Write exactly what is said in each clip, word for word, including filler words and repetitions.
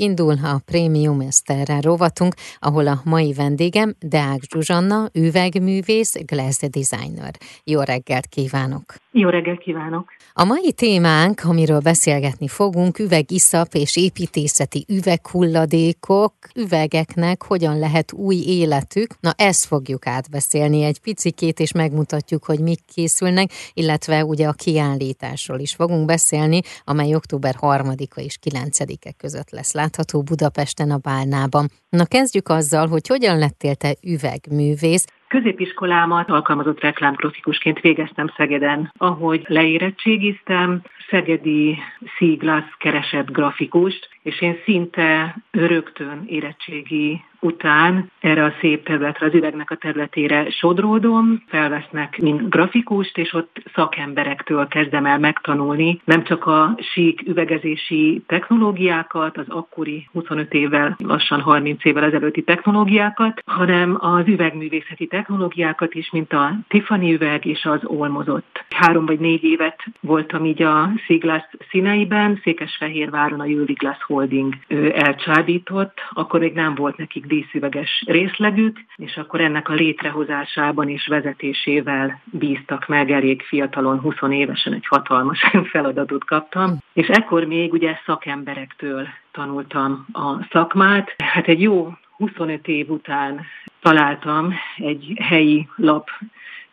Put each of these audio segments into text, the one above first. Indul a Prémium Eszterrel rovatunk, ahol a mai vendégem Deák Zsuzsanna, üvegművész, glass designer. Jó reggelt kívánok! Jó reggelt kívánok! A mai témánk, amiről beszélgetni fogunk, üvegiszap és építészeti üveghulladékok, üvegeknek hogyan lehet új életük. Na, ezt fogjuk átbeszélni egy picikét, és megmutatjuk, hogy mik készülnek, illetve ugye a kiállításról is fogunk beszélni, amely október harmadika és kilencedike között lesz látható Budapesten a Bálnában. Na, kezdjük azzal, hogy hogyan lettél te üvegművész. Középiskolámat alkalmazott reklámkritikusként végeztem Szegeden. Ahogy leérettségiztem, szegedi Sziklas keresett grafikust, és én szinte rögtön érettségi után erre a szép területre, az üvegnek a területére sodródom, felvesznek mint grafikust, és ott szakemberektől kezdem el megtanulni nem csak a sík üvegezési technológiákat, az akkori huszonöt évvel, lassan harminc évvel ezelőtti technológiákat, hanem az üvegművészeti technológiákat is, mint a Tiffany üveg és az Olmozott. Három vagy négy évet voltam így a Sziklas színeiben, Székesfehérváron a Jüviglasz Holding elcsábított, akkor még nem volt nekik díszüveges részlegük, és akkor ennek a létrehozásában és vezetésével bíztak meg elég fiatalon, húsz évesen egy hatalmas feladatot kaptam, és ekkor még ugye szakemberektől tanultam a szakmát. Hát egy jó huszonöt év után találtam egy helyi lap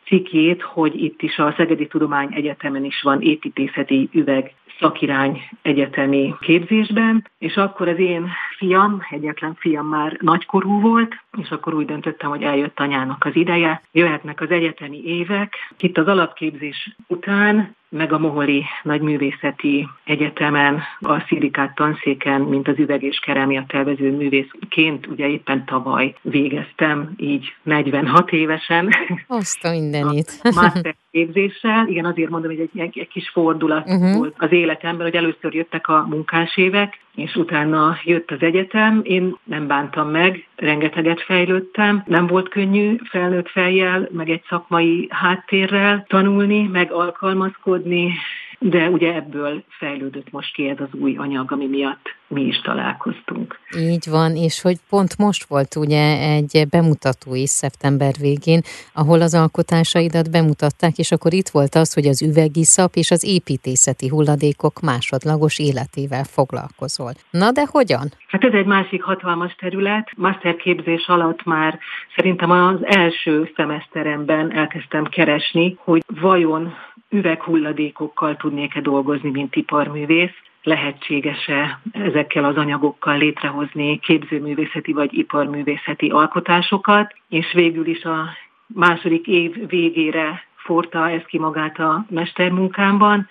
cikkét, hogy itt is a Szegedi Tudományegyetemen is van építészeti üveg szakirány egyetemi képzésben, és akkor az én fiam, egyetlen fiam már nagykorú volt, és akkor úgy döntöttem, hogy eljött anyának az ideje, jöhetnek az egyetemi évek. Itt az alapképzés után, meg a Moholy-Nagy Művészeti Egyetemen, a szilikát tanszéken, mint az üveg és kerámia tervező művészként, ugye éppen tavaly végeztem, így negyvenhat évesen. Azt a mindenit. A master képzéssel. Igen, azért mondom, hogy egy, egy, egy kis fordulat uh-huh. volt az életemben, hogy először jöttek a munkás évek, és utána jött az egyetem, én nem bántam meg, rengeteget fejlődtem, nem volt könnyű felnőtt fejjel, meg egy szakmai háttérrel tanulni, meg alkalmazkodni, de ugye ebből fejlődött most ki ez az új anyag, ami miatt mi is találkoztunk. Így van, és hogy pont most volt ugye egy bemutató is szeptember végén, ahol az alkotásaidat bemutatták, és akkor itt volt az, hogy az üvegiszap és az építészeti hulladékok másodlagos életével foglalkozol. Na de hogyan? Hát ez egy másik hatalmas terület. Masterképzés alatt már szerintem az első szemeszteremben elkezdtem keresni, hogy vajon üveghulladékokkal tudnék-e dolgozni, mint iparművész. Lehetséges-e ezekkel az anyagokkal létrehozni képzőművészeti vagy iparművészeti alkotásokat, és végül is a második év végére forrta ez ki magát a mestermunkámban.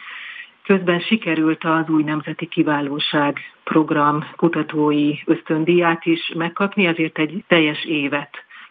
Közben sikerült az Új Nemzeti Kiválóság Program kutatói ösztöndíját is megkapni, ezért egy teljes évet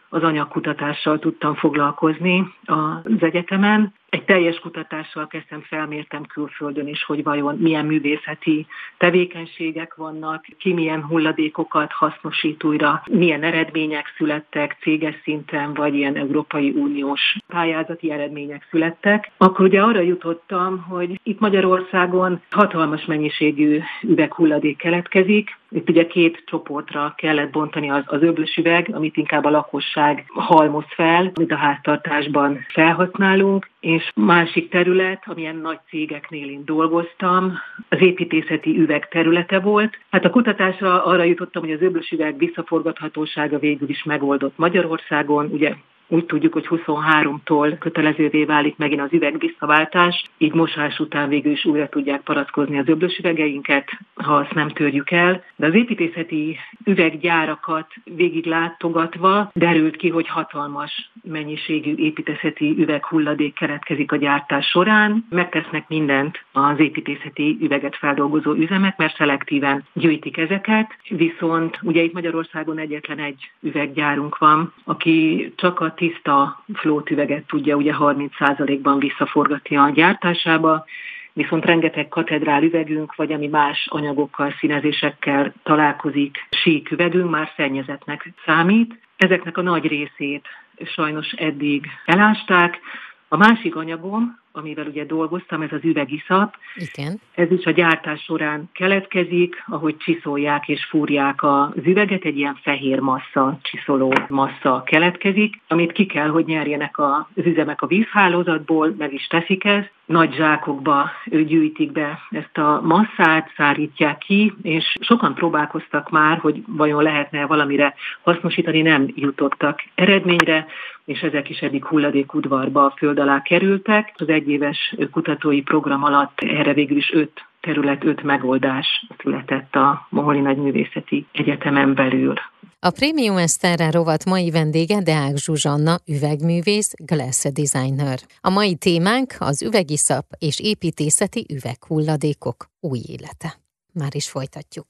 az anyagkutatással tudtam foglalkozni az egyetemen. Egy teljes kutatással kezdtem, felmértem külföldön is, hogy vajon milyen művészeti tevékenységek vannak, ki milyen hulladékokat hasznosít újra, milyen eredmények születtek céges szinten, vagy ilyen Európai Uniós pályázati eredmények születtek. Akkor ugye arra jutottam, hogy itt Magyarországon hatalmas mennyiségű üveghulladék keletkezik. Itt ugye két csoportra kellett bontani az, az öblös üveg, amit inkább a lakosság halmoz fel, amit a háztartásban felhasználunk, és másik terület, amilyen nagy cégeknél én dolgoztam, az építészeti üveg területe volt. Hát a kutatásra arra jutottam, hogy az öblös üveg visszaforgathatósága végül is megoldott Magyarországon, ugye úgy tudjuk, hogy huszonháromtól kötelezővé válik megint az üveg visszaváltás, így mosás után végül is újra tudják parackozni az öblös üvegeinket, ha azt nem törjük el. De az építészeti üveggyárakat végig látogatva derült ki, hogy hatalmas mennyiségű építészeti üveghulladék keletkezik a gyártás során. Megtesznek mindent az építészeti üveget feldolgozó üzemek, mert szelektíven gyűjtik ezeket, viszont ugye itt Magyarországon egyetlen egy üveggyárunk van, aki csak a tiszta flótüveget tudja ugye harminc százalékban visszaforgatni a gyártásába, viszont rengeteg katedrál üvegünk, vagy ami más anyagokkal, színezésekkel találkozik, sík üvegünk már szennyezetnek számít. Ezeknek a nagy részét sajnos eddig elásták. A másik anyagom, amivel ugye dolgoztam, ez az üvegiszap. Igen. Ez is a gyártás során keletkezik, ahogy csiszolják és fúrják az üveget, egy ilyen fehér massza, csiszoló massza keletkezik, amit ki kell, hogy nyerjenek az üzemek a vízhálózatból, meg is teszik ezt. Nagy zsákokba gyűjtik be ezt a masszát, szárítják ki, és sokan próbálkoztak már, hogy vajon lehetne valamire hasznosítani, nem jutottak eredményre, és ezek is eddig hulladékudvarba a föld alá kerültek. Az egyéves kutatói program alatt erre végül is öt terület, öt megoldás született a Moholy-Nagy Művészeti Egyetemen belül. A Premium Eszterre rovat mai vendége Deák Zsuzsanna, üvegművész, glass designer. A mai témánk az üvegiszap és építészeti üveghulladékok új élete. Már is folytatjuk.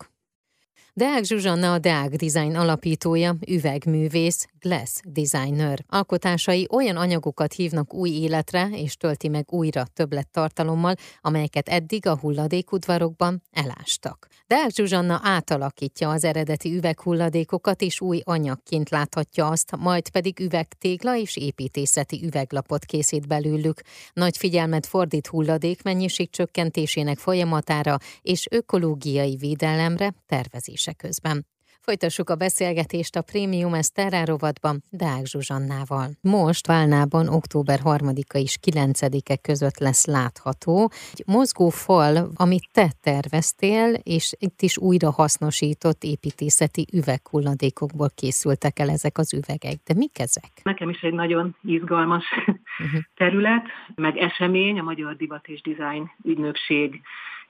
Deák Zsuzsanna a Deák Design alapítója, üvegművész, glass designer. Alkotásai olyan anyagokat hívnak új életre, és tölti meg újra többlettartalommal, amelyeket eddig a hulladékudvarokban elástak. Deák Zsuzsanna átalakítja az eredeti üveghulladékokat, és új anyagként láthatja azt, majd pedig üvegtégla és építészeti üveglapot készít belőlük. Nagy figyelmet fordít hulladékmennyiség csökkentésének folyamatára és ökológiai védelemre tervezés közben. Folytassuk a beszélgetést a Prémium Eszterrel rovatban Deák Zsuzsannával. Most Válnában október harmadika és kilencedike között lesz látható egy mozgófal, amit te terveztél, és itt is újra hasznosított építészeti üveghulladékokból készültek el ezek az üvegek. De mik ezek? Nekem is egy nagyon izgalmas uh-huh. terület, meg esemény, a Magyar Divat és Dizájn Ünnepség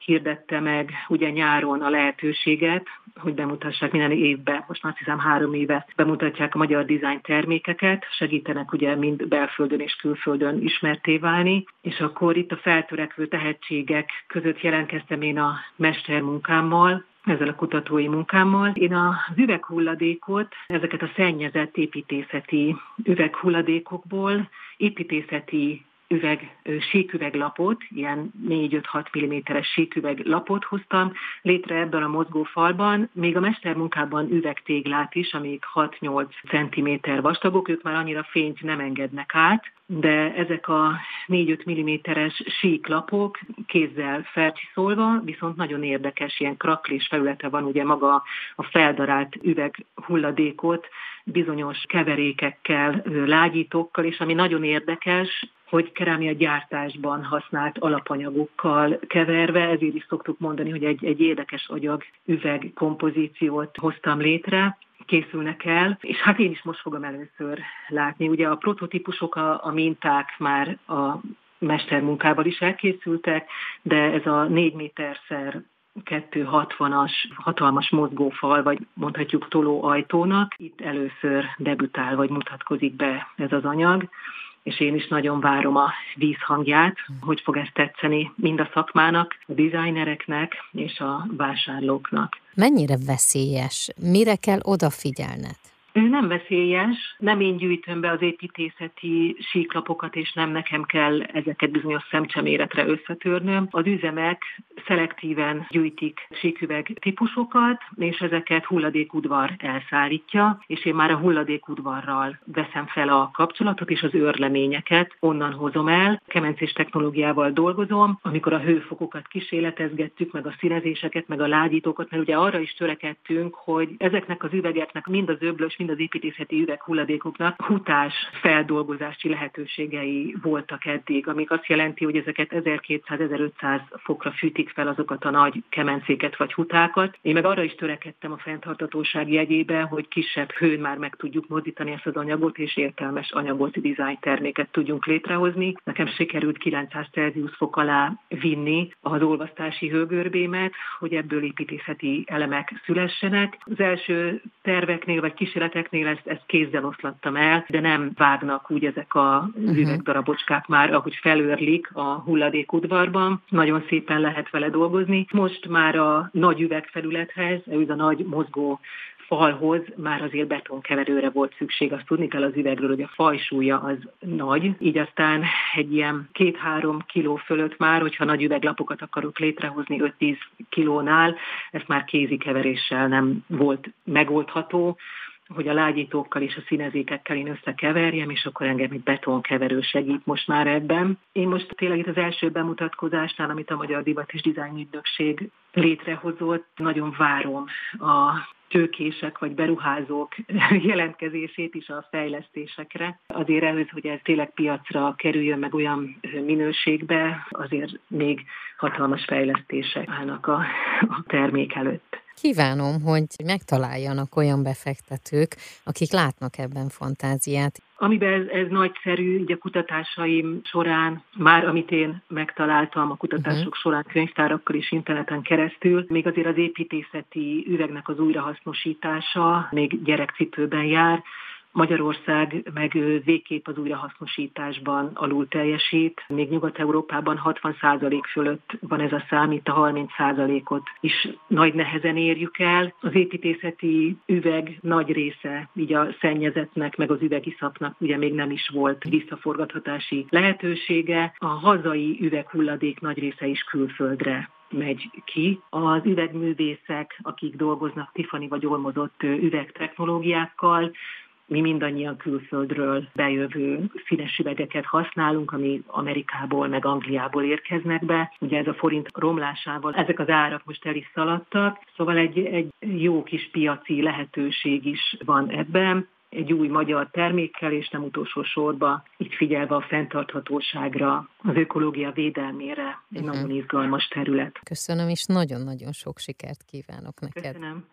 hirdette meg ugye nyáron a lehetőséget, hogy bemutassák minden évben, most már hiszem három éve bemutatják a magyar dizájn termékeket, segítenek ugye mind belföldön és külföldön ismerté válni, és akkor itt a feltörekvő tehetségek között jelentkeztem én a mestermunkámmal, ezzel a kutatói munkámmal. Én az üveghulladékot, ezeket a szennyezett építészeti üveghulladékokból építészeti üveg, síküveglapot, ilyen négy öt hat mm-es síküveglapot hoztam létre ebben a mozgófalban, még a mestermunkában üvegtéglát is, amik hat nyolc centiméter vastagok, ők már annyira fényt nem engednek át, de ezek a négy öt mm-es síklapok kézzel felcsiszolva, viszont nagyon érdekes, ilyen kraklés felülete van, ugye maga a feldarált üveghulladékot bizonyos keverékekkel, lágyítókkal, és ami nagyon érdekes, hogy kerámia gyártásban használt alapanyagokkal keverve, ezért is szoktuk mondani, hogy egy, egy érdekes agyag üvegkompozíciót hoztam létre, készülnek el, és hát én is most fogom először látni. Ugye a prototípusok, a, a minták már a mestermunkával is elkészültek, de ez a négy méterszer kétszázhatvanas hatalmas mozgófal, vagy mondhatjuk tolóajtónak, itt először debütál, vagy mutatkozik be ez az anyag, és én is nagyon várom a vízhangját, hogy fog ezt tetszeni mind a szakmának, a dizájnereknek és a vásárlóknak. Mennyire veszélyes? Mire kell odafigyelned? Ő nem veszélyes, nem én gyűjtöm be az építészeti síklapokat, és nem nekem kell ezeket bizonyos szemcseméretre összetörnöm. Az üzemek szelektíven gyűjtik síküveg típusokat, és ezeket hulladékudvar elszállítja, és én már a hulladékudvarral veszem fel a kapcsolatot, és az őrleményeket onnan hozom el. Kemencés technológiával dolgozom, amikor a hőfokokat kísérletezgettük, meg a színezéseket, meg a lágyítókat, mert ugye arra is törekedtünk, hogy ezeknek az üvegeknek mind az öblös, mind az építészeti üveghulladékoknak hutás feldolgozási lehetőségei voltak eddig, amik azt jelenti, hogy ezeket ezerkétszáz-ezerötszáz fokra fűtik fel azokat a nagy kemencéket vagy hutákat. Én meg arra is törekedtem a fenntarthatóság jegyébe, hogy kisebb hőn már meg tudjuk mozdítani ezt az anyagot, és értelmes anyagot, dizájn terméket tudjunk létrehozni. Nekem sikerült kilencszáz Celsius fok alá vinni az olvasztási hőgörbémet, hogy ebből építészeti elemek szülessenek. Az első terveknél vagy kis kísérleteknél ezt, ezt kézzel oszlattam el, de nem vágnak úgy ezek a üvegdarabocskák már, ahogy felőrlik a hulladékudvarban. Nagyon szépen lehet vele dolgozni. Most már a nagy üvegfelülethez, ez a nagy mozgó falhoz már azért betonkeverőre volt szükség, azt tudni kell az üvegről, hogy a fajsúlya az nagy, így aztán egy ilyen két-három kiló fölött már, hogyha nagy üveglapokat akarok létrehozni öt-tíz kilónál, ezt már kézi keveréssel nem volt megoldható, hogy a lágyítókkal és a színezékekkel én összekeverjem, és akkor engem egy betonkeverő segít most már ebben. Én most tényleg itt az első bemutatkozásnál, amit a Magyar Divat és Dizájn Ünnepség létrehozott, nagyon várom a tőkések vagy beruházók jelentkezését is a fejlesztésekre. Azért ehhez, hogy ez tényleg piacra kerüljön meg olyan minőségbe, azért még hatalmas fejlesztések állnak a, a termék előtt. Kívánom, hogy megtaláljanak olyan befektetők, akik látnak ebben fantáziát. Amiben ez, ez nagyszerű, így a kutatásaim során, már amit én megtaláltam a kutatások uh-huh. során könyvtárakkal és interneten keresztül, még azért az építészeti üvegnek az újrahasznosítása még gyerekcipőben jár. Magyarország meg végképp az újrahasznosításban alul teljesít. Még Nyugat-Európában hatvan százalék fölött van ez a szám, itt a harminc százalékot is nagy nehezen érjük el. Az építészeti üveg nagy része, így a szennyezetnek, meg az üvegiszapnak ugye még nem is volt visszaforgathatási lehetősége. A hazai üveghulladék nagy része is külföldre megy ki. Az üvegművészek, akik dolgoznak Tiffany vagy Olmozott üvegtechnológiákkal, mi mindannyian külföldről bejövő színes üvegeket használunk, ami Amerikából meg Angliából érkeznek be. Ugye ez a forint romlásával ezek az árak most el is szaladtak, szóval egy, egy jó kis piaci lehetőség is van ebben, egy új magyar termékkel, és nem utolsó sorba, így figyelve a fenntarthatóságra, az ökológia védelmére, egy nagyon izgalmas terület. Köszönöm, és nagyon-nagyon sok sikert kívánok neked. Köszönöm.